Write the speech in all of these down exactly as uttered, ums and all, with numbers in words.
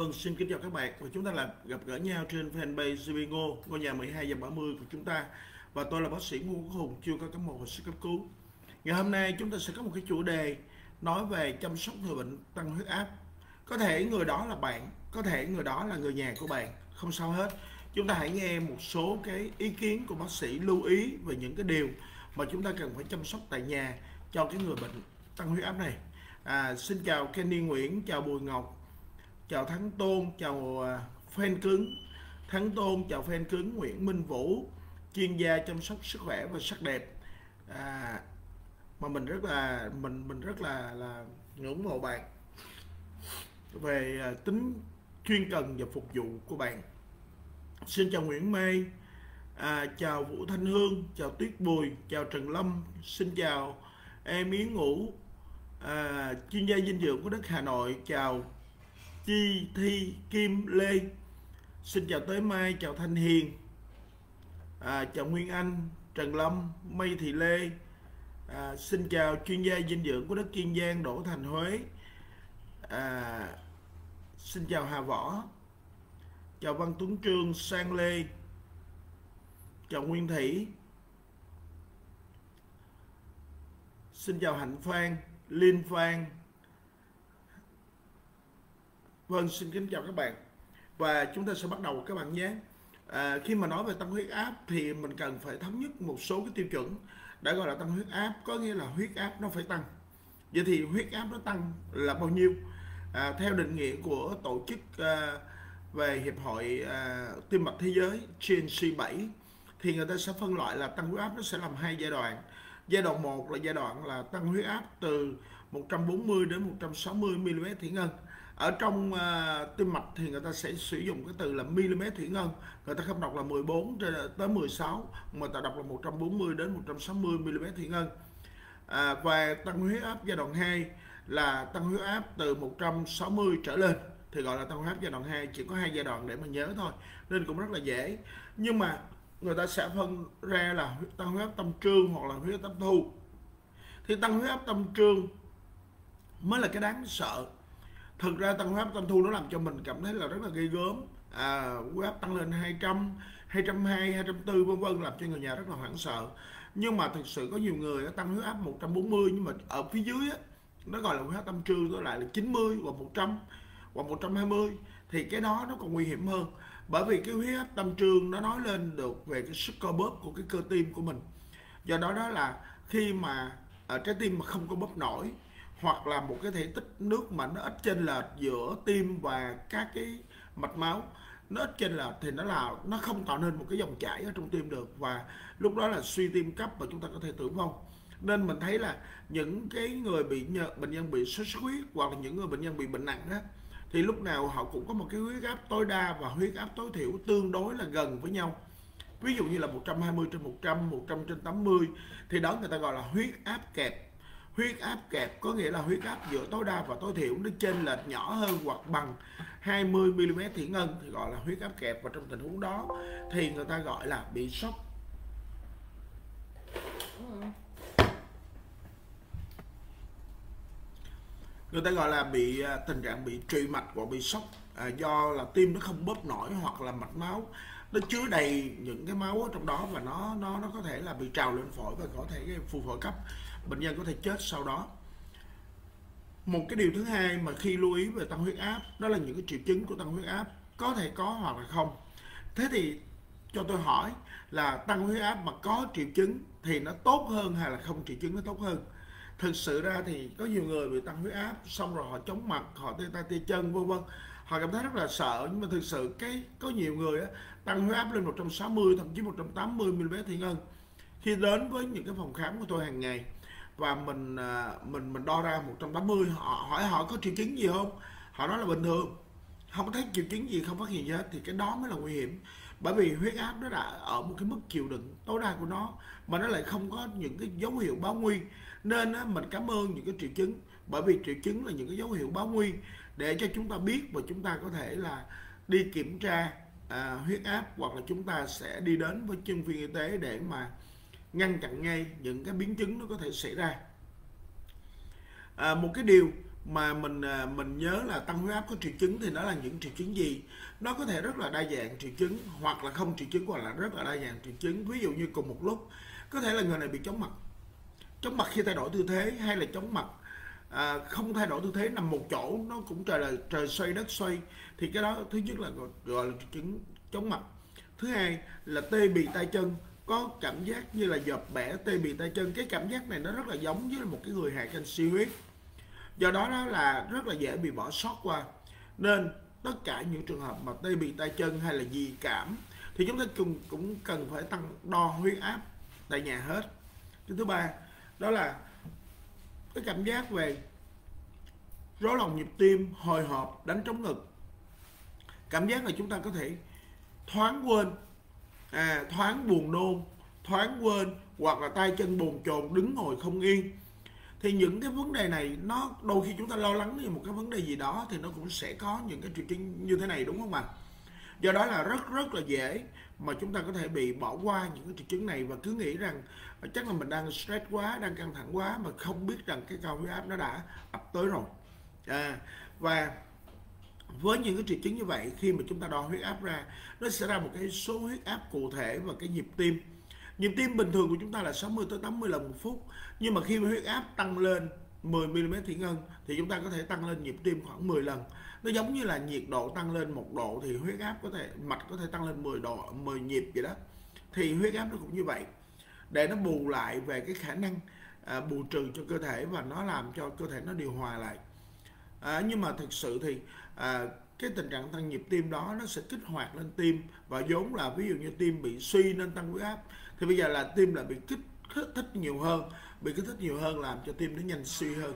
Vâng, xin kính chào các bạn, và chúng ta là gặp gỡ nhau trên fanpage giê pê Ngô, ngôi nhà mười hai giờ ba mươi của chúng ta. Và tôi là bác sĩ Ngô Quốc Hùng, chưa có các mổ hồi sức cấp cứu. Ngày hôm nay chúng ta sẽ có một cái chủ đề nói về chăm sóc người bệnh tăng huyết áp. Có thể người đó là bạn, có thể người đó là người nhà của bạn, không sao hết. Chúng ta hãy nghe một số cái ý kiến của bác sĩ lưu ý về những cái điều mà chúng ta cần phải chăm sóc tại nhà cho cái người bệnh tăng huyết áp này. À, xin chào Kenny Nguyễn, chào Bùi Ngọc, chào Thắng Tôn, chào fan cứng Thắng Tôn, chào fan cứng Nguyễn Minh Vũ, chuyên gia chăm sóc sức khỏe và sắc đẹp. À, mà mình rất là mình mình rất là là ngưỡng mộ bạn về tính chuyên cần và phục vụ của bạn. Xin chào Nguyễn Mai, à, chào Vũ Thanh Hương, chào Tuyết Bùi, chào Trần Lâm, xin chào em Yến Ngũ, à, chuyên gia dinh dưỡng của đất Hà Nội, chào Chi Thi Kim Lê, xin chào Tới Mai, chào Thanh Hiền, à, chào Nguyên Anh, Trần Lâm, Mây Thị Lê, à, xin chào chuyên gia dinh dưỡng của đất Kiên Giang Đỗ Thành Huế, à, xin chào Hà Võ, chào Văn Tuấn Trương, Sang Lê, chào Nguyên Thủy, xin chào Hạnh Phan, Liên Phan. Vâng, xin kính chào các bạn, và chúng ta sẽ bắt đầu các bạn nhé. À, khi mà nói về tăng huyết áp thì mình cần phải thống nhất một số cái tiêu chuẩn. Đã gọi là tăng huyết áp có nghĩa là huyết áp nó phải tăng. Vậy thì huyết áp nó tăng là bao nhiêu? À, theo định nghĩa của tổ chức à, về Hiệp hội à, Tim mạch Thế giới J N C bảy thì người ta sẽ phân loại là tăng huyết áp nó sẽ làm hai giai đoạn. Giai đoạn một là giai đoạn là tăng huyết áp từ một trăm bốn mươi đến một trăm sáu mươi mm thủy ngân. Ở trong uh, tim mạch thì người ta sẽ sử dụng cái từ là mm thủy ngân, người ta không đọc là mười bốn tới mười sáu mà ta đọc là một trăm bốn mươi đến một trăm sáu mươi mm thủy ngân. À, và tăng huyết áp giai đoạn hai là tăng huyết áp từ một trăm sáu mươi trở lên thì gọi là tăng huyết áp giai đoạn hai. Chỉ có hai giai đoạn để mình nhớ thôi nên cũng rất là dễ, nhưng mà người ta sẽ phân ra là tăng huyết áp tâm trương hoặc là huyết áp tâm thu. Thì tăng huyết áp tâm trương mới là cái đáng sợ. Thực ra tăng huyết áp tâm thu nó làm cho mình cảm thấy là rất là ghê gớm. À, huyết áp tăng lên hai trăm, hai trăm hai mươi, hai trăm bốn mươi vân vân làm cho người nhà rất là hoảng sợ. Nhưng mà thực sự có nhiều người tăng huyết áp một trăm bốn mươi nhưng mà ở phía dưới á, nó gọi là huyết áp tâm trương, nó lại là chín mươi hoặc một trăm hoặc một trăm hai mươi, thì cái đó nó còn nguy hiểm hơn. Bởi vì cái huyết áp tâm trương nó nói lên được về cái sức cơ bóp của cái cơ tim của mình. Do đó đó là khi mà ở trái tim mà không có bóp nổi, hoặc là một cái thể tích nước mà nó ít chênh lệch giữa tim và các cái mạch máu, nó ít chênh lệch thì nó là nó không tạo nên một cái dòng chảy ở trong tim được, và lúc đó là suy tim cấp và chúng ta có thể tử vong. Nên mình thấy là những cái người bị nhờ, bệnh nhân bị sốt xuất huyết hoặc là những người bệnh nhân bị bệnh nặng đó, thì lúc nào họ cũng có một cái huyết áp tối đa và huyết áp tối thiểu tương đối là gần với nhau. Ví dụ như là một trăm hai mươi trên một trăm, một trăm trên tám mươi, thì đó người ta gọi là huyết áp kẹp. Huyết áp kẹp có nghĩa là huyết áp giữa tối đa và tối thiểu nó chênh lệch nhỏ hơn hoặc bằng hai mươi mi li mét thủy ngân thì gọi là huyết áp kẹp, và trong tình huống đó thì người ta gọi là bị sốc. Người ta gọi là bị tình trạng bị trụy mạch hoặc bị sốc, à, do là tim nó không bóp nổi hoặc là mạch máu nó chứa đầy những cái máu ở trong đó và nó nó nó có thể là bị trào lên phổi và có thể phù phổi cấp, bệnh nhân có thể chết sau đó. Một cái điều thứ hai mà khi lưu ý về tăng huyết áp đó là những cái triệu chứng của tăng huyết áp có thể có hoặc là không. Thế thì cho tôi hỏi là tăng huyết áp mà có triệu chứng thì nó tốt hơn hay là không triệu chứng nó tốt hơn? Thực sự ra thì có nhiều người bị tăng huyết áp xong rồi họ chóng mặt, họ tê tay tê chân vân vân, họ cảm thấy rất là sợ. Nhưng mà thực sự cái có nhiều người á, tăng huyết áp lên một trăm sáu mươi thậm chí một trăm tám mươi mm thủy ngân. Khi đến với những cái phòng khám của tôi hàng ngày và mình mình mình đo ra một trăm tám mươi, họ hỏi họ có triệu chứng gì không, họ nói là bình thường, không có thấy triệu chứng gì, không phát hiện gì hết, thì cái đó mới là nguy hiểm. Bởi vì huyết áp nó đã ở một cái mức chịu đựng tối đa của nó mà nó lại không có những cái dấu hiệu báo nguy, nên á, mình cảm ơn những cái triệu chứng, bởi vì triệu chứng là những cái dấu hiệu báo nguy để cho chúng ta biết và chúng ta có thể là đi kiểm tra à, huyết áp, hoặc là chúng ta sẽ đi đến với chuyên viên y tế để mà ngăn chặn ngay những cái biến chứng nó có thể xảy ra. À, một cái điều mà mình mình nhớ là tăng huyết áp có triệu chứng thì nó là những triệu chứng gì. Nó có thể rất là đa dạng triệu chứng, hoặc là không triệu chứng, hoặc là rất là đa dạng triệu chứng. Ví dụ như cùng một lúc có thể là người này bị chóng mặt, chóng mặt khi thay đổi tư thế, hay là chóng mặt à, không thay đổi tư thế, nằm một chỗ nó cũng trời là trời xoay đất xoay, thì cái đó thứ nhất là gọi, gọi là triệu chứng chóng mặt. Thứ hai là tê bì tay chân, có cảm giác như là dợp bẻ tê bì tay chân. Cái cảm giác này nó rất là giống với một cái người hạ canh suy huyết, do đó đó là rất là dễ bị bỏ sót qua. Nên tất cả những trường hợp mà tê bì tay chân hay là dị cảm thì chúng ta cùng cũng cần phải tăng đo huyết áp tại nhà hết. Cái thứ ba đó là cái cảm giác về rối loạn nhịp tim, hồi hộp, đánh trống ngực. Cảm giác là chúng ta có thể thoáng quên, à, thoáng buồn nôn, thoáng quên, hoặc là tay chân bồn chồn, đứng ngồi không yên. Thì những cái vấn đề này, nó đôi khi chúng ta lo lắng về một cái vấn đề gì đó thì nó cũng sẽ có những cái triệu chứng như thế này, đúng không ạ? Do đó là rất rất là dễ mà chúng ta có thể bị bỏ qua những cái triệu chứng này, và cứ nghĩ rằng chắc là mình đang stress quá, đang căng thẳng quá, mà không biết rằng cái cao huyết áp nó đã ập tới rồi. À, và với những cái triệu chứng như vậy, khi mà chúng ta đo huyết áp ra, nó sẽ ra một cái số huyết áp cụ thể và cái nhịp tim. Nhịp tim bình thường của chúng ta là sáu mươi tới tám mươi lần một phút, nhưng mà khi mà huyết áp tăng lên mười mi-li-mét thủy ngân thì chúng ta có thể tăng lên nhịp tim khoảng mười lần. Nó giống như là nhiệt độ tăng lên một độ thì huyết áp có thể, mạch có thể tăng lên mười độ, mười nhịp vậy đó. Thì huyết áp nó cũng như vậy, để nó bù lại về cái khả năng à, bù trừ cho cơ thể, và nó làm cho cơ thể nó điều hòa lại. À, nhưng mà thực sự thì à, cái tình trạng tăng nhịp tim đó nó sẽ kích hoạt lên tim, và vốn là ví dụ như tim bị suy nên tăng huyết áp, thì bây giờ là tim là bị kích thích nhiều hơn, bị kích thích nhiều hơn làm cho tim nó nhanh suy hơn.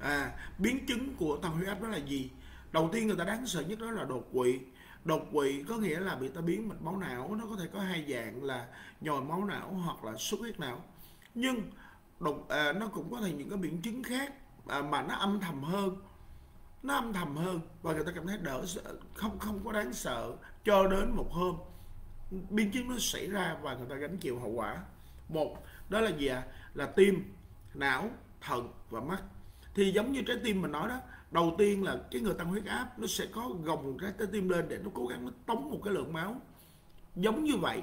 À, biến chứng của tăng huyết áp đó là gì? Đầu tiên người ta đáng sợ nhất đó là đột quỵ. Đột quỵ có nghĩa là bị ta biến mạch máu não, nó có thể có hai dạng là nhồi máu não hoặc là xuất huyết não. Nhưng đột, à, nó cũng có thể những cái biến chứng khác à, mà nó âm thầm hơn. Nó âm thầm hơn và người ta cảm thấy đỡ không không có đáng sợ, cho đến một hôm biến chứng nó xảy ra và người ta gánh chịu hậu quả. Một đó là gì ạ? À? Là tim, não, thận và mắt. Thì giống như trái tim mình nói đó, đầu tiên là cái người tăng huyết áp nó sẽ có gồng cái trái tim lên để nó cố gắng nó tống một cái lượng máu. Giống như vậy,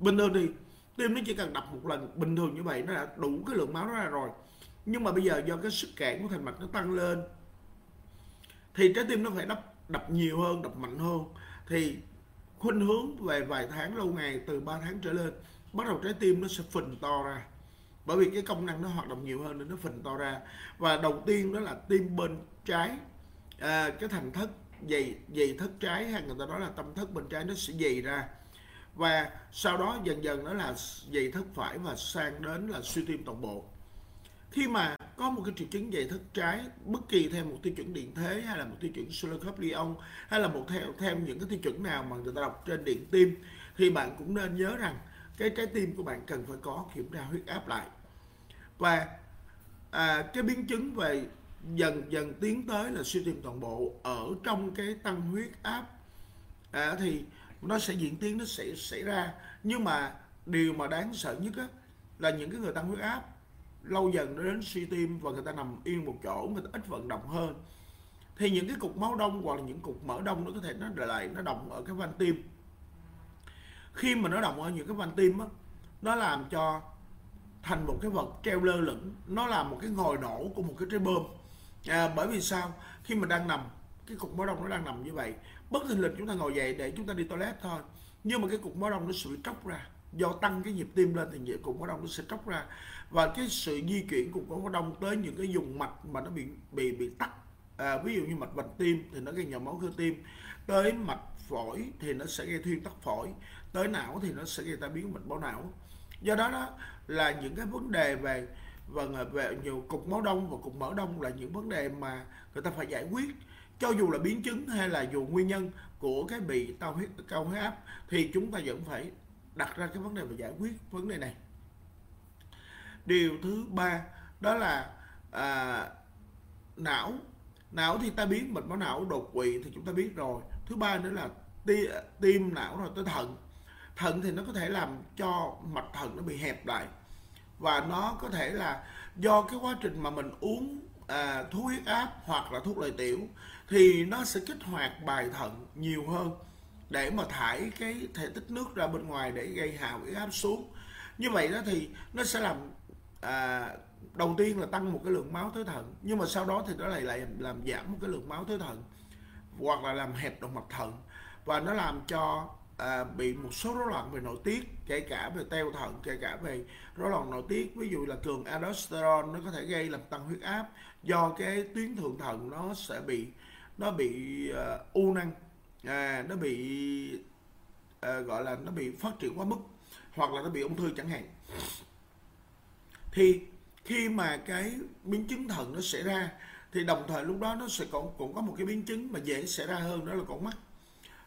bình thường thì tim nó chỉ cần đập một lần bình thường như vậy nó đã đủ cái lượng máu đó ra rồi. Nhưng mà bây giờ do cái sức cản của thành mạch nó tăng lên thì trái tim nó phải đập, đập nhiều hơn, đập mạnh hơn. Thì khuynh hướng về vài tháng lâu ngày, từ ba tháng trở lên, bắt đầu trái tim nó sẽ phình to ra. Bởi vì cái công năng nó hoạt động nhiều hơn nên nó phình to ra. Và đầu tiên đó là tim bên trái, à, cái thành thất dày, dày thất trái, hay người ta nói là tâm thất bên trái, nó sẽ dày ra. Và sau đó dần dần nó là dày thất phải và sang đến là suy tim toàn bộ. Khi mà có một cái triệu chứng dày thất trái, bất kỳ theo một tiêu chuẩn điện thế hay là một tiêu chuẩn Sokolov Lyon, hay là một theo, theo những cái tiêu chuẩn nào mà người ta đọc trên điện tim, thì bạn cũng nên nhớ rằng cái trái tim của bạn cần phải có kiểm tra huyết áp lại. Và à, cái biến chứng về dần dần tiến tới là suy tim toàn bộ ở trong cái tăng huyết áp à, thì nó sẽ diễn tiến, nó sẽ xảy ra. Nhưng mà điều mà đáng sợ nhất á, là những cái người tăng huyết áp lâu dần nó đến suy tim và người ta nằm yên một chỗ, người ta ít vận động hơn, thì những cái cục máu đông hoặc là những cục mỡ đông nó có thể nó lại nó động ở cái van tim. Khi mà nó động ở những cái van tim đó, nó làm cho thành một cái vật treo lơ lửng, nó là một cái ngòi nổ của một cái trái bơm. À, bởi vì sao? Khi mình đang nằm, cái cục máu đông nó đang nằm như vậy, bất thình lình chúng ta ngồi dậy để chúng ta đi toilet thôi, nhưng mà cái cục máu đông nó sủi tróc ra. Do tăng cái nhịp tim lên thì nhịp cục máu đông nó sẽ tróc ra, và cái sự di chuyển của cục máu đông tới những cái vùng mạch mà nó bị bị bị tắc, à, ví dụ như mạch vành tim thì nó gây nhồi máu cơ tim, tới mạch phổi thì nó sẽ gây thuyên tắc phổi, tới não thì nó sẽ gây tai biến mạch máu não. Do đó đó là những cái vấn đề về và về nhiều cục máu đông và cục mỡ đông là những vấn đề mà người ta phải giải quyết. Cho dù là biến chứng hay là dù nguyên nhân của cái bị tăng huyết cao huyết áp thì chúng ta vẫn phải đặt ra cái vấn đề và giải quyết vấn đề này. Điều thứ ba đó là à, não. Não thì ta biết mạch máu não, đột quỵ thì chúng ta biết rồi. Thứ ba nữa là tim, tim não rồi tới thận. Thận thì nó có thể làm cho mạch thận nó bị hẹp lại, và nó có thể là do cái quá trình mà mình uống à, thuốc huyết áp hoặc là thuốc lợi tiểu thì nó sẽ kích hoạt bài thận nhiều hơn để mà thải cái thể tích nước ra bên ngoài để gây hạ huyết áp xuống. Như vậy đó thì nó sẽ làm à, đầu tiên là tăng một cái lượng máu tới thận, nhưng mà sau đó thì nó lại lại làm, làm giảm một cái lượng máu tới thận hoặc là làm hẹp động mạch thận, và nó làm cho à, bị một số rối loạn về nội tiết, kể cả về teo thận, kể cả về rối loạn nội tiết. Ví dụ là cường aldosterone nó có thể gây làm tăng huyết áp do cái tuyến thượng thận nó sẽ bị nó bị à, u năng, à, nó bị à, gọi là nó bị phát triển quá mức, hoặc là nó bị ung thư chẳng hạn. Thì khi mà cái biến chứng thận nó xảy ra thì đồng thời lúc đó nó sẽ còn cũng có một cái biến chứng mà dễ xảy ra hơn, đó là con mắt.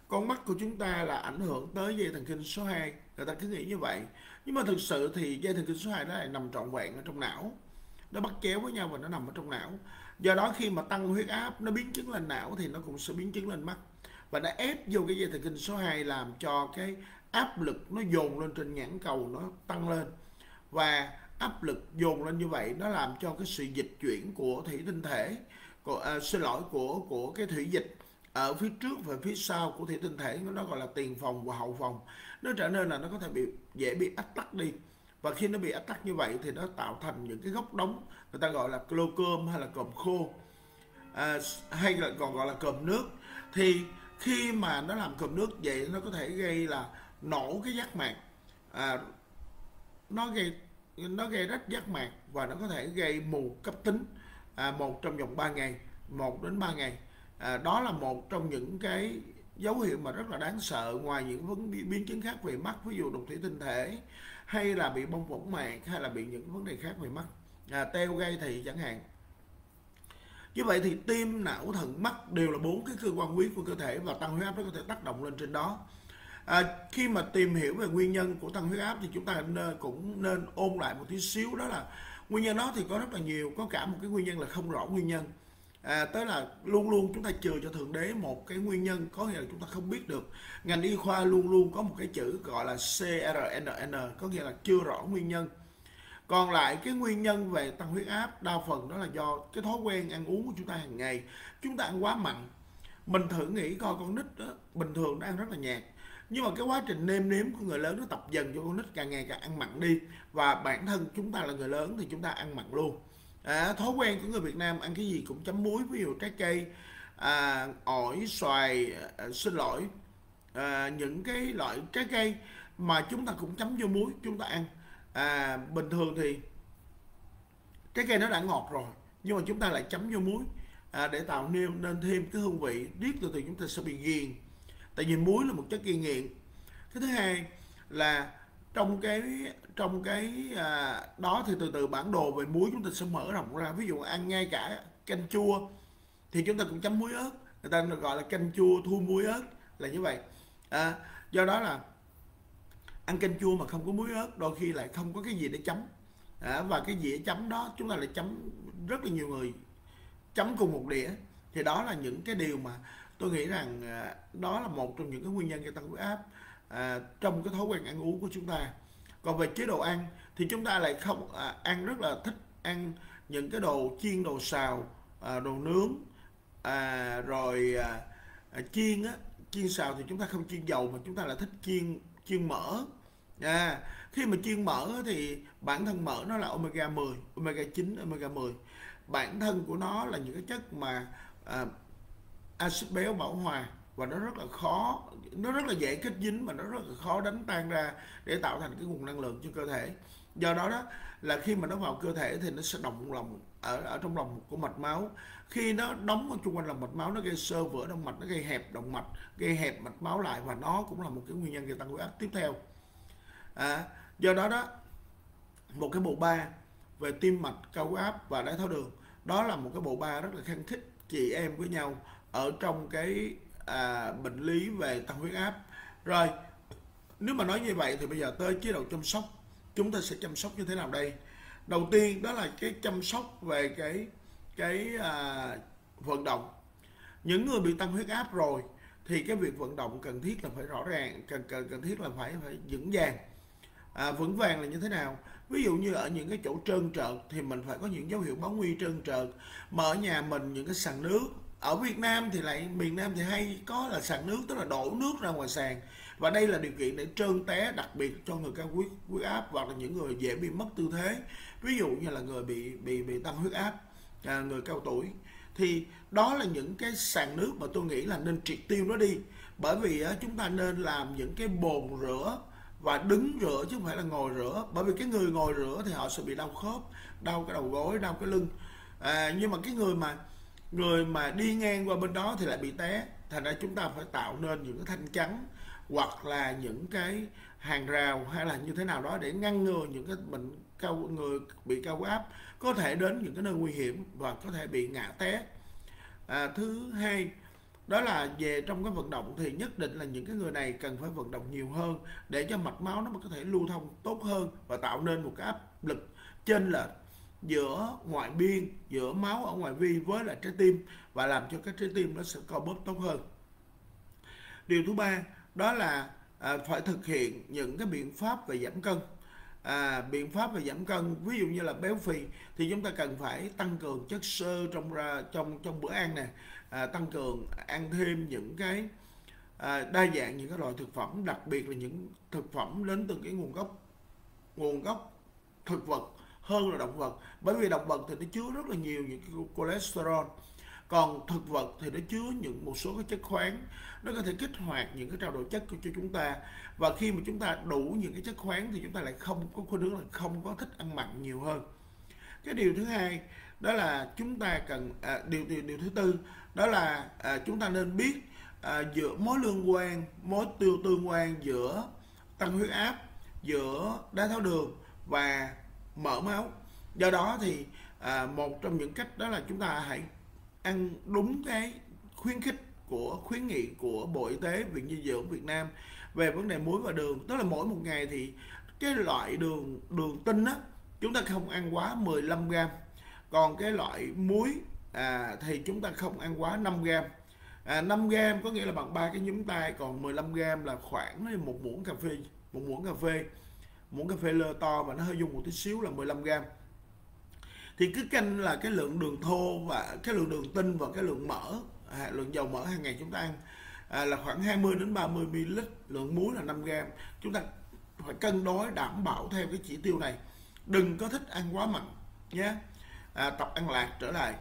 Con mắt của chúng ta là ảnh hưởng tới dây thần kinh số hai, người ta cứ nghĩ như vậy. Nhưng mà thực sự thì dây thần kinh số hai nó lại nằm trọn vẹn ở trong não. Nó bắt chéo với nhau và nó nằm ở trong não. Do đó khi mà tăng huyết áp nó biến chứng lên não thì nó cũng sẽ biến chứng lên mắt. Và nó ép vô cái dây thần kinh số hai làm cho cái áp lực nó dồn lên trên nhãn cầu nó tăng lên. Và áp lực dồn lên như vậy nó làm cho cái sự dịch chuyển của thủy tinh thể, của, à, xin lỗi của của cái thủy dịch ở phía trước và phía sau của thủy tinh thể, nó gọi là tiền phòng và hậu phòng, nó trở nên là nó có thể bị dễ bị ách tắc đi. Và khi nó bị ách tắc như vậy thì nó tạo thành những cái gốc đóng, người ta gọi là glaucom hay là còm khô, à, hay là còn gọi là còm nước. Thì khi mà nó làm còm nước vậy nó có thể gây là nổ cái giác mạc, à, nó gây nó gây rách giác mạc và nó có thể gây mù cấp tính, à, một trong vòng ba ngày, một đến ba ngày. À, đó là một trong những cái dấu hiệu mà rất là đáng sợ. Ngoài những vấn biến chứng khác về mắt, ví dụ đục thủy tinh thể, hay là bị bong võng mạc, hay là bị những vấn đề khác về mắt, à, teo gai thị chẳng hạn. Như vậy thì tim, não, thận, mắt đều là bốn cái cơ quan quý của cơ thể, và tăng huyết áp nó có thể tác động lên trên đó. À, khi mà tìm hiểu về nguyên nhân của tăng huyết áp thì chúng ta nên, cũng nên ôn lại một tí xíu, đó là nguyên nhân đó thì có rất là nhiều, có cả một cái nguyên nhân là không rõ nguyên nhân. À, tới là luôn luôn chúng ta trừ cho Thượng Đế một cái nguyên nhân, có nghĩa là chúng ta không biết được. Ngành y khoa luôn luôn có một cái chữ gọi là C R N N, có nghĩa là chưa rõ nguyên nhân. Còn lại cái nguyên nhân về tăng huyết áp đa phần đó là do cái thói quen ăn uống của chúng ta hàng ngày. Chúng ta ăn quá mặn. Mình thử nghĩ coi con nít đó, bình thường nó ăn rất là nhạt, nhưng mà cái quá trình nêm nếm của người lớn nó tập dần cho con nít càng ngày càng ăn mặn đi. Và bản thân chúng ta là người lớn thì chúng ta ăn mặn luôn. À, thói quen của người Việt Nam ăn cái gì cũng chấm muối, ví dụ trái cây, à, ổi, xoài, à, xin lỗi à, những cái loại trái cây mà chúng ta cũng chấm vô muối chúng ta ăn. À, bình thường thì trái cây nó đã ngọt rồi, nhưng mà chúng ta lại chấm vô muối à, để tạo nên, nên thêm cái hương vị riết, từ từ chúng ta sẽ bị ghiền, tại vì muối là một chất gây nghiện. Cái thứ hai là trong cái trong cái à, đó thì từ từ bản đồ về muối chúng ta sẽ mở rộng ra. Ví dụ ăn ngay cả canh chua thì chúng ta cũng chấm muối ớt, người ta gọi là canh chua thu muối ớt là như vậy. À, do đó là ăn canh chua mà không có muối ớt, đôi khi lại không có cái gì để chấm, à, và cái dĩa chấm đó chúng ta lại chấm, rất là nhiều người chấm cùng một đĩa. Thì đó là những cái điều mà tôi nghĩ rằng à, đó là một trong những cái nguyên nhân gây tăng huyết áp à, trong cái thói quen ăn uống của chúng ta. Còn về chế độ ăn thì chúng ta lại không à, ăn rất là thích ăn những cái đồ chiên, đồ xào, à, đồ nướng, à, rồi à, chiên á, chiên xào thì chúng ta không chiên dầu mà chúng ta lại thích chiên chiên mỡ. À, khi mà chiên mỡ thì bản thân mỡ nó là omega mười, omega chín, omega mười. Bản thân của nó là những cái chất mà à, axit béo bão hòa, và nó rất là khó, nó rất là dễ kết dính mà nó rất là khó đánh tan ra để tạo thành cái nguồn năng lượng cho cơ thể. Do đó đó là khi mà nó vào cơ thể thì nó sẽ động lòng ở ở trong lòng của mạch máu. Khi nó đóng ở xung quanh lòng mạch máu nó gây xơ vữa động mạch, nó gây hẹp động mạch, gây hẹp mạch máu lại, và nó cũng là một cái nguyên nhân gây tăng huyết áp tiếp theo. À, do đó đó một cái bộ ba về tim mạch, cao huyết áp và đái tháo đường, đó là một cái bộ ba rất là khăng khít chị em với nhau ở trong cái à, bệnh lý về tăng huyết áp. Rồi, nếu mà nói như vậy thì bây giờ tới chế độ chăm sóc. Chúng ta sẽ chăm sóc như thế nào đây? Đầu tiên đó là cái chăm sóc về cái cái à, vận động. Những người bị tăng huyết áp rồi thì cái việc vận động cần thiết là phải rõ ràng, cần cần cần thiết là phải phải vững vàng. À, vững vàng là như thế nào? Ví dụ như ở những cái chỗ trơn trợt thì mình phải có những dấu hiệu báo nguy trơn trợt, mà ở nhà mình những cái sàn nước. Ở Việt Nam thì lại, miền Nam thì hay có là sàn nước, tức là đổ nước ra ngoài sàn. Và đây là điều kiện để trơn té, đặc biệt cho người cao huyết, huyết áp hoặc là những người dễ bị mất tư thế. Ví dụ như là người bị bị bị tăng huyết áp, à, người cao tuổi. Thì đó là những cái sàn nước mà tôi nghĩ là nên triệt tiêu nó đi. Bởi vì á, chúng ta nên làm những cái bồn rửa và đứng rửa chứ không phải là ngồi rửa. Bởi vì cái người ngồi rửa thì họ sẽ bị đau khớp, đau cái đầu gối, đau cái lưng. À, nhưng mà cái người mà người mà đi ngang qua bên đó thì lại bị té. Thành ra chúng ta phải tạo nên những cái thanh chắn hoặc là những cái hàng rào hay là như thế nào đó để ngăn ngừa những cái bệnh cao, người bị cao huyết áp có thể đến những cái nơi nguy hiểm và có thể bị ngã té. À, thứ hai đó là về trong cái vận động thì nhất định là những cái người này cần phải vận động nhiều hơn để cho mạch máu nó có thể lưu thông tốt hơn và tạo nên một cái áp lực chênh lệch giữa ngoại biên, giữa máu ở ngoại vi với lại trái tim, và làm cho cái trái tim nó sẽ co bóp tốt hơn. Điều thứ ba đó là à, phải thực hiện những cái biện pháp về giảm cân. À, biện pháp về giảm cân ví dụ như là béo phì thì chúng ta cần phải tăng cường chất xơ trong ra trong trong bữa ăn nè, à, tăng cường ăn thêm những cái à, đa dạng những cái loại thực phẩm, đặc biệt là những thực phẩm đến từ cái nguồn gốc nguồn gốc thực vật hơn là động vật. Bởi vì động vật thì nó chứa rất là nhiều những cái cholesterol, còn thực vật thì nó chứa những một số cái chất khoáng, nó có thể kích hoạt những cái trao đổi chất cho chúng ta. Và khi mà chúng ta đủ những cái chất khoáng thì chúng ta lại không có khuynh hướng là không có thích ăn mặn nhiều hơn. Cái điều thứ hai đó là chúng ta cần à, điều, điều điều thứ tư đó là à, chúng ta nên biết à, giữa mối liên quan mối tiêu tương quan giữa tăng huyết áp, giữa đái tháo đường và mỡ máu. Do đó thì à, một trong những cách đó là chúng ta hãy ăn đúng cái khuyến khích của khuyến nghị của Bộ Y tế, Viện Dinh dưỡng Việt Nam về vấn đề muối và đường, tức là mỗi một ngày thì cái loại đường đường tinh á chúng ta không ăn quá mười lăm gram, còn cái loại muối à, thì chúng ta không ăn quá năm gram. À, năm gram có nghĩa là bằng ba cái nhúm tay, còn mười lăm gram là khoảng một muỗng cà phê, một muỗng cà phê, muỗng cà phê lơ to và nó hơi dùng một tí xíu là mười lăm gram. Thì cứ canh là cái lượng đường thô và cái lượng đường tinh và cái lượng mỡ, à, lượng dầu mỡ hàng ngày chúng ta ăn à, là khoảng hai mươi đến ba mươi mi li lít, lượng muối là năm gram. Chúng ta phải cân đối đảm bảo theo cái chỉ tiêu này. Đừng có thích ăn quá mặn nhé. À, tập ăn lạc trở lại.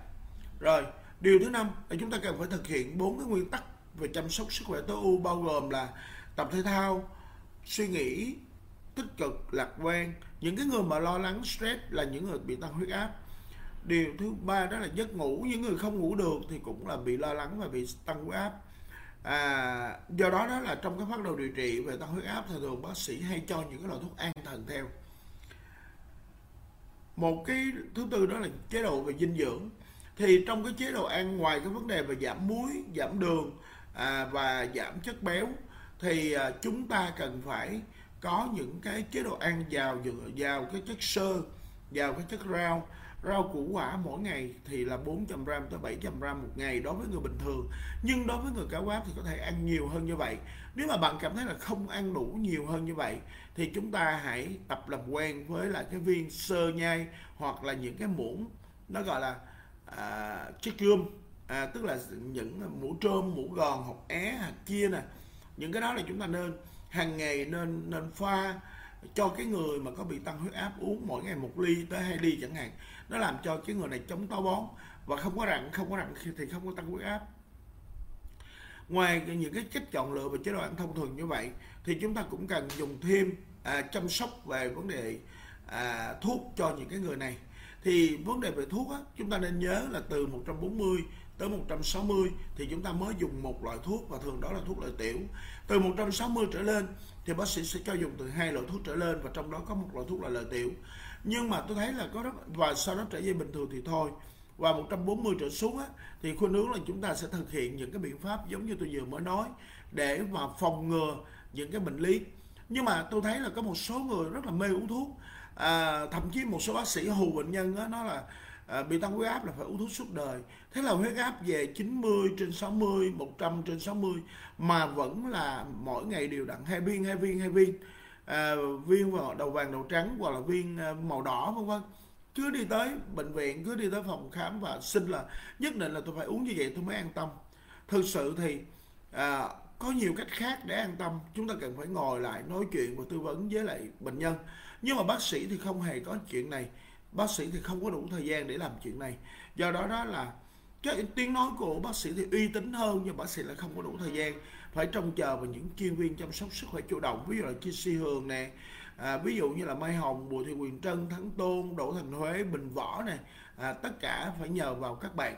Rồi, điều thứ năm là chúng ta cần phải thực hiện bốn cái nguyên tắc về chăm sóc sức khỏe tối ưu, bao gồm là tập thể thao, suy nghĩ tích cực, lạc quan. Những cái người mà lo lắng stress là những người bị tăng huyết áp. Điều thứ ba đó là giấc ngủ. Những người không ngủ được thì cũng là bị lo lắng và bị tăng huyết áp. À, do đó đó là trong cái phác đồ điều trị về tăng huyết áp thì thường bác sĩ hay cho những cái loại thuốc an thần theo. Một cái thứ tư đó là chế độ về dinh dưỡng. Thì trong cái chế độ ăn, ngoài cái vấn đề về giảm muối, giảm đường à, và giảm chất béo, thì à, chúng ta cần phải có những cái chế độ ăn giàu giàu cái chất xơ, giàu cái chất rau, rau củ quả mỗi ngày thì là bốn trăm gram tới bảy trăm gram một ngày đối với người bình thường. Nhưng đối với người cao huyết áp thì có thể ăn nhiều hơn như vậy. Nếu mà bạn cảm thấy là không ăn đủ nhiều hơn như vậy thì chúng ta hãy tập làm quen với lại cái viên sơ nhai hoặc là những cái muỗng nó gọi là à, chiếc gươm, à, tức là những muỗng trôm, muỗng gòn, hột é, hạt chia nè. Những cái đó là chúng ta nên hàng ngày nên nên pha cho cái người mà có bị tăng huyết áp uống mỗi ngày một ly tới hai ly chẳng hạn. Nó làm cho cái người này chống táo bón và không có rặn, không có rặn thì không có tăng huyết áp. Ngoài những cái cách chọn lựa và chế độ ăn thông thường như vậy thì chúng ta cũng cần dùng thêm à, chăm sóc về vấn đề à, thuốc cho những cái người này. Thì vấn đề về thuốc á, chúng ta nên nhớ là từ một trăm bốn mươi tới một trăm sáu mươi thì chúng ta mới dùng một loại thuốc, và thường đó là thuốc lợi tiểu. Từ một trăm sáu mươi trở lên thì bác sĩ sẽ cho dùng từ hai loại thuốc trở lên, và trong đó có một loại thuốc là lợi tiểu. Nhưng mà tôi thấy là có rất, và sau đó trở về bình thường thì thôi. Và một trăm bốn mươi trở xuống á, thì khuyên hướng là chúng ta sẽ thực hiện những cái biện pháp giống như tôi vừa mới nói để mà phòng ngừa những cái bệnh lý. Nhưng mà tôi thấy là có một số người rất là mê uống thuốc, à, thậm chí một số bác sĩ hù bệnh nhân á, nó là À, bị tăng huyết áp là phải uống thuốc suốt đời. Thế là huyết áp về chín mươi trên sáu mươi, một trăm trên sáu mươi mà vẫn là mỗi ngày đều đặn hai viên, hai viên, hai viên. à, viên đầu vàng đầu trắng hoặc là viên màu đỏ vân vân. Cứ đi tới bệnh viện, cứ đi tới phòng khám và xin là nhất định là tôi phải uống như vậy tôi mới an tâm. Thực sự thì à, có nhiều cách khác để an tâm. Chúng ta cần phải ngồi lại nói chuyện và tư vấn với lại bệnh nhân. Nhưng mà bác sĩ thì không hề có chuyện này. Bác sĩ thì không có đủ thời gian để làm chuyện này. Do đó đó là cái tiếng nói của bác sĩ thì uy tín hơn, nhưng bác sĩ lại không có đủ thời gian, phải trông chờ vào những chuyên viên chăm sóc sức khỏe chủ động, ví dụ là Chi Si Hường nè, à, ví dụ như là Mai Hồng, Bùi Thị Quyền Trân, Thắng Tôn, Đỗ Thành Huế, Bình Võ nè, à, tất cả phải nhờ vào các bạn.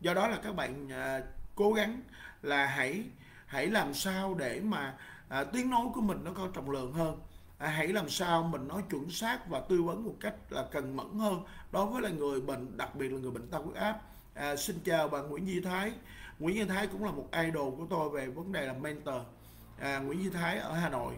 Do đó là các bạn à, cố gắng là hãy hãy làm sao để mà à, tiếng nói của mình nó có trọng lượng hơn. À, hãy làm sao mình nói chuẩn xác và tư vấn một cách là cần mẫn hơn đối với là người bệnh, đặc biệt là người bệnh tăng huyết áp. À, xin chào bạn Nguyễn Duy Thái. Nguyễn Duy Thái cũng là một idol của tôi về vấn đề là mentor. à, Nguyễn Duy Thái ở Hà Nội,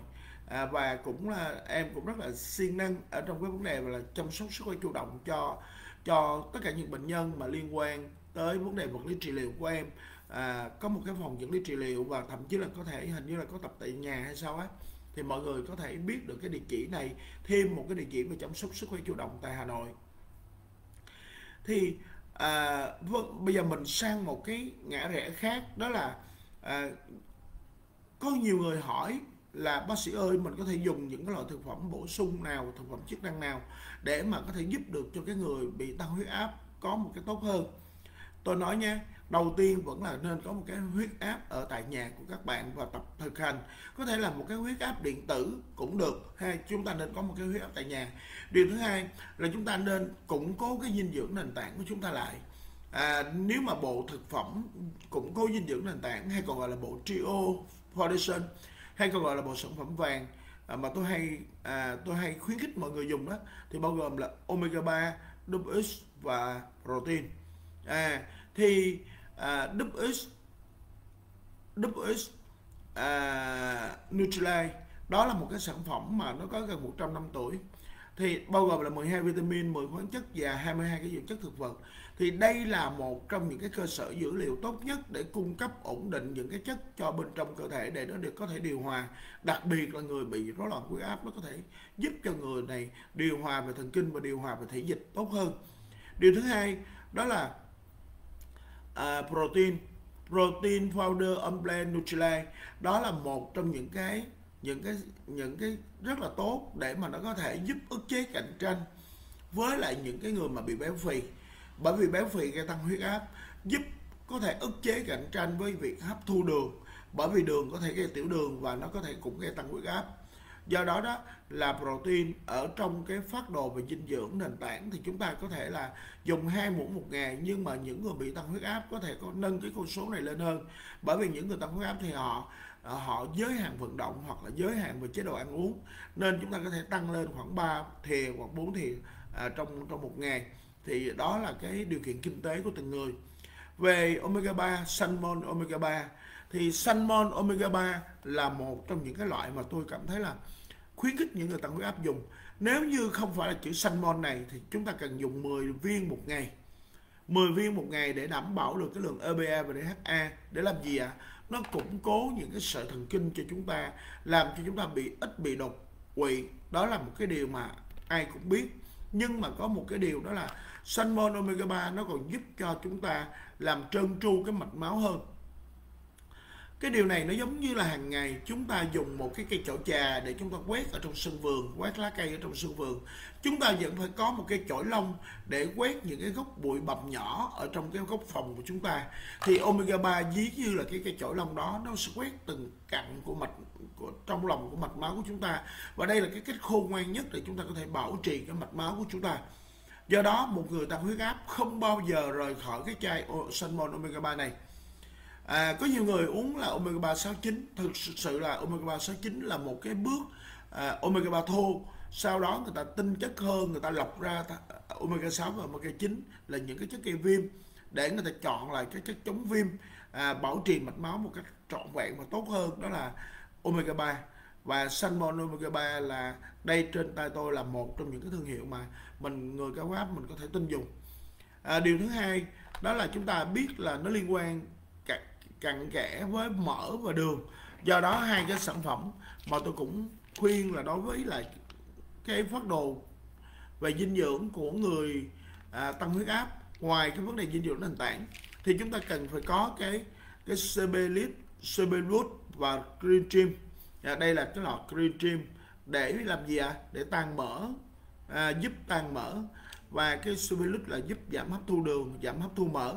à, và cũng là em cũng rất là siêng năng ở trong cái vấn đề là chăm sóc sức khỏe chủ động cho cho tất cả những bệnh nhân mà liên quan tới vấn đề vật lý trị liệu của em. à, có một cái phòng vật lý trị liệu và thậm chí là có thể hình như là có tập tại nhà hay sao á, thì mọi người có thể biết được cái địa chỉ này, thêm một cái địa chỉ về chăm sóc sức khỏe chủ động tại Hà Nội. Thì à, vâng, bây giờ mình sang một cái ngã rẽ khác, đó là à, có nhiều người hỏi là bác sĩ ơi, mình có thể dùng những cái loại thực phẩm bổ sung nào, thực phẩm chức năng nào để mà có thể giúp được cho cái người bị tăng huyết áp có một cái tốt hơn. Tôi nói nha, đầu tiên vẫn là nên có một cái huyết áp ở tại nhà của các bạn và tập thực hành. Có thể là một cái huyết áp điện tử cũng được. Hay chúng ta nên có một cái huyết áp tại nhà. Điều thứ hai là chúng ta nên củng cố cái dinh dưỡng nền tảng của chúng ta lại. À, nếu mà bộ thực phẩm củng cố dinh dưỡng nền tảng, hay còn gọi là bộ trio foundation, hay còn gọi là bộ sản phẩm vàng mà tôi hay à, tôi hay khuyến khích mọi người dùng đó, thì bao gồm là omega ba, W H và protein. À, thì à, W H, W H à, Nutrilite, đó là một cái sản phẩm mà nó có gần một trăm năm tuổi, thì bao gồm là mười hai vitamin, mười khoáng chất và hai mươi hai cái dưỡng chất thực vật. Thì đây là một trong những cái cơ sở dữ liệu tốt nhất để cung cấp ổn định những cái chất cho bên trong cơ thể để nó được có thể điều hòa. Đặc biệt là người bị rối loạn huyết áp, nó có thể giúp cho người này điều hòa về thần kinh và điều hòa về thể dịch tốt hơn. Điều thứ hai đó là À, protein, protein powder unblend Nutrilite, đó là một trong những cái những cái những cái rất là tốt để mà nó có thể giúp ức chế cạnh tranh với lại những cái người mà bị béo phì, bởi vì béo phì gây tăng huyết áp, giúp có thể ức chế cạnh tranh với việc hấp thu đường, bởi vì đường có thể gây tiểu đường và nó có thể cũng gây tăng huyết áp. Do đó đó là protein ở trong cái phác đồ về dinh dưỡng nền tảng thì chúng ta có thể là dùng hai muỗng một ngày, nhưng mà những người bị tăng huyết áp có thể có nâng cái con số này lên hơn, bởi vì những người tăng huyết áp thì họ họ giới hạn vận động hoặc là giới hạn về chế độ ăn uống, nên chúng ta có thể tăng lên khoảng ba thìa hoặc bốn thìa à, trong trong một ngày. Thì đó là cái điều kiện kinh tế của từng người. Về omega ba, Salmon omega ba, thì Salmon omega ba là một trong những cái loại mà tôi cảm thấy là khuyến khích những người tăng huyết áp dùng. Nếu như không phải là chữ Salmon này thì chúng ta cần dùng mười viên một ngày. mười viên một ngày để đảm bảo được cái lượng E P A và D H A. Để làm gì ạ? À? Nó củng cố những cái sợi thần kinh cho chúng ta, làm cho chúng ta bị ít bị đột quỵ. Đó là một cái điều mà ai cũng biết. Nhưng mà có một cái điều đó là Salmon omega ba nó còn giúp cho chúng ta làm trơn tru cái mạch máu hơn. Cái điều này nó giống như là hàng ngày chúng ta dùng một cái cây chổi trà để chúng ta quét ở trong sân vườn, quét lá cây ở trong sân vườn. Chúng ta vẫn phải có một cây chổi lông để quét những cái gốc bụi bặm nhỏ ở trong cái góc phòng của chúng ta. Thì omega ba dí như là cái cây chổi lông đó, nó sẽ quét từng cặn của mạch của, trong lòng của mạch máu của chúng ta. Và đây là cái cách khôn ngoan nhất để chúng ta có thể bảo trì cái mạch máu của chúng ta. Do đó một người tăng huyết áp không bao giờ rời khỏi cái chai Salmon omega ba này. À, có nhiều người uống là omega ba sáu chín. Thực sự là omega ba sáu chín là một cái bước à, omega ba thô. Sau đó người ta tinh chất hơn, người ta lọc ra omega sáu và omega chín là những cái chất gây viêm, để người ta chọn lại cái chất chống viêm, à, bảo trì mạch máu một cách trọn vẹn và tốt hơn. Đó là omega ba. Và Salmon omega ba là đây trên tay tôi là một trong những cái thương hiệu mà mình người cao huyết áp mình có thể tin dùng. à, Điều thứ hai đó là chúng ta biết là nó liên quan cặn kẽ với mỡ và đường. Do đó hai cái sản phẩm mà tôi cũng khuyên là đối với lại cái phác đồ về dinh dưỡng của người à, tăng huyết áp, ngoài cái vấn đề dinh dưỡng nền tảng thì chúng ta cần phải có cái cái Cbelite, Cbelute và Green Trim. À, đây là cái lọ Green Trim để làm gì ạ? À? Để tan mỡ, à, giúp tan mỡ, và cái Cbelute là giúp giảm hấp thu đường, giảm hấp thu mỡ.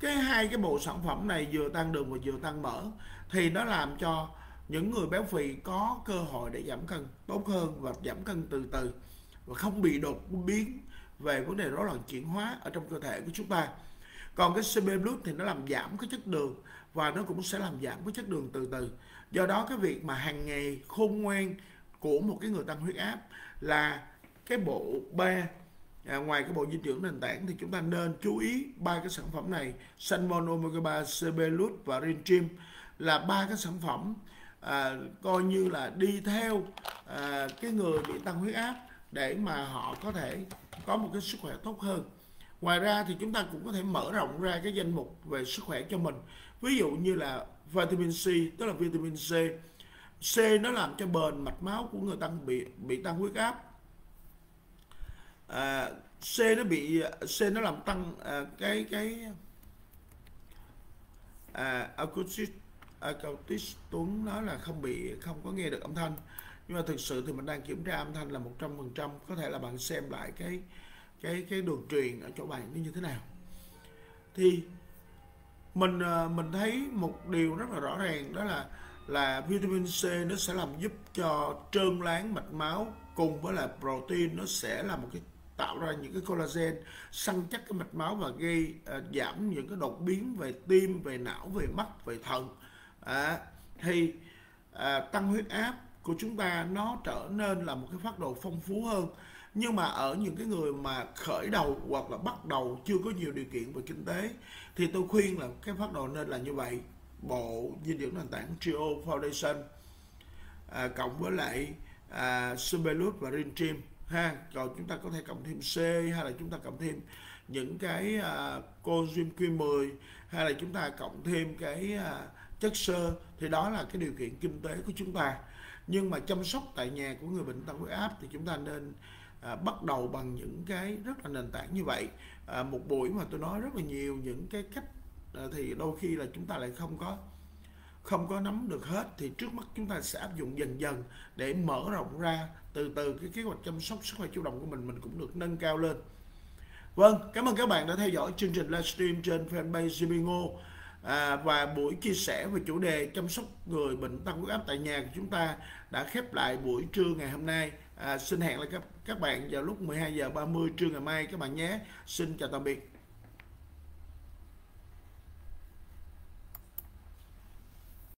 Cái hai cái bộ sản phẩm này vừa tăng đường và vừa tăng mỡ thì nó làm cho những người béo phì có cơ hội để giảm cân tốt hơn và giảm cân từ từ và không bị đột biến về vấn đề rối loạn chuyển hóa ở trong cơ thể của chúng ta. Còn cái Cbelute thì nó làm giảm cái chất đường và nó cũng sẽ làm giảm cái chất đường từ từ. Do đó cái việc mà hàng ngày khôn ngoan của một cái người tăng huyết áp là cái bộ ba. À, ngoài cái bộ dinh dưỡng nền tảng thì chúng ta nên chú ý ba cái sản phẩm này: Salmon Omega ba, Cbelute và Rintrim, là ba cái sản phẩm à, coi như là đi theo à, cái người bị tăng huyết áp để mà họ có thể có một cái sức khỏe tốt hơn. Ngoài ra thì chúng ta cũng có thể mở rộng ra cái danh mục về sức khỏe cho mình. Ví dụ như là vitamin C, tức là vitamin C. C nó làm cho bền mạch máu của người tăng bị bị tăng huyết áp. À, C nó bị C nó làm tăng à, cái cái à, acoustic acoustic Tuấn nói là không bị không có nghe được âm thanh, nhưng mà thực sự thì mình đang kiểm tra âm thanh là một trăm phần trăm. Có thể là bạn xem lại cái cái cái đường truyền ở chỗ bạn nó như thế nào. Thì mình mình thấy một điều rất là rõ ràng, đó là là vitamin C nó sẽ làm giúp cho trơn láng mạch máu, cùng với là protein nó sẽ là một cái tạo ra những cái collagen săn chắc cái mạch máu và gây à, giảm những cái đột biến về tim, về não, về mắt, về thận. À, thì à, tăng huyết áp của chúng ta nó trở nên là một cái phác đồ phong phú hơn. Nhưng mà ở những cái người mà khởi đầu hoặc là bắt đầu chưa có nhiều điều kiện về kinh tế thì tôi khuyên là cái phác đồ nên là như vậy: bộ dinh dưỡng nền tảng Trio Foundation à, cộng với lại à, Cbelute và Rintrim ha. Rồi chúng ta có thể cộng thêm C, hay là chúng ta cộng thêm những cái à, coenzyme Q mười, hay là chúng ta cộng thêm cái à, chất xơ. Thì đó là cái điều kiện kinh tế của chúng ta. Nhưng mà chăm sóc tại nhà của người bệnh tăng huyết áp thì chúng ta nên à, bắt đầu bằng những cái rất là nền tảng như vậy. À, một buổi mà tôi nói rất là nhiều những cái cách thì đôi khi là chúng ta lại không có không có nắm được hết, thì trước mắt chúng ta sẽ áp dụng dần dần để mở rộng ra từ từ cái kế hoạch chăm sóc sức khỏe chủ động của mình mình cũng được nâng cao lên. Vâng, cảm ơn các bạn đã theo dõi chương trình livestream trên fanpage gi pê Ngô à, và buổi chia sẻ về chủ đề chăm sóc người bệnh tăng huyết áp tại nhà của chúng ta đã khép lại buổi trưa ngày hôm nay. À, xin hẹn lại các, các bạn vào lúc mười hai giờ ba mươi trưa ngày mai các bạn nhé. Xin chào tạm biệt.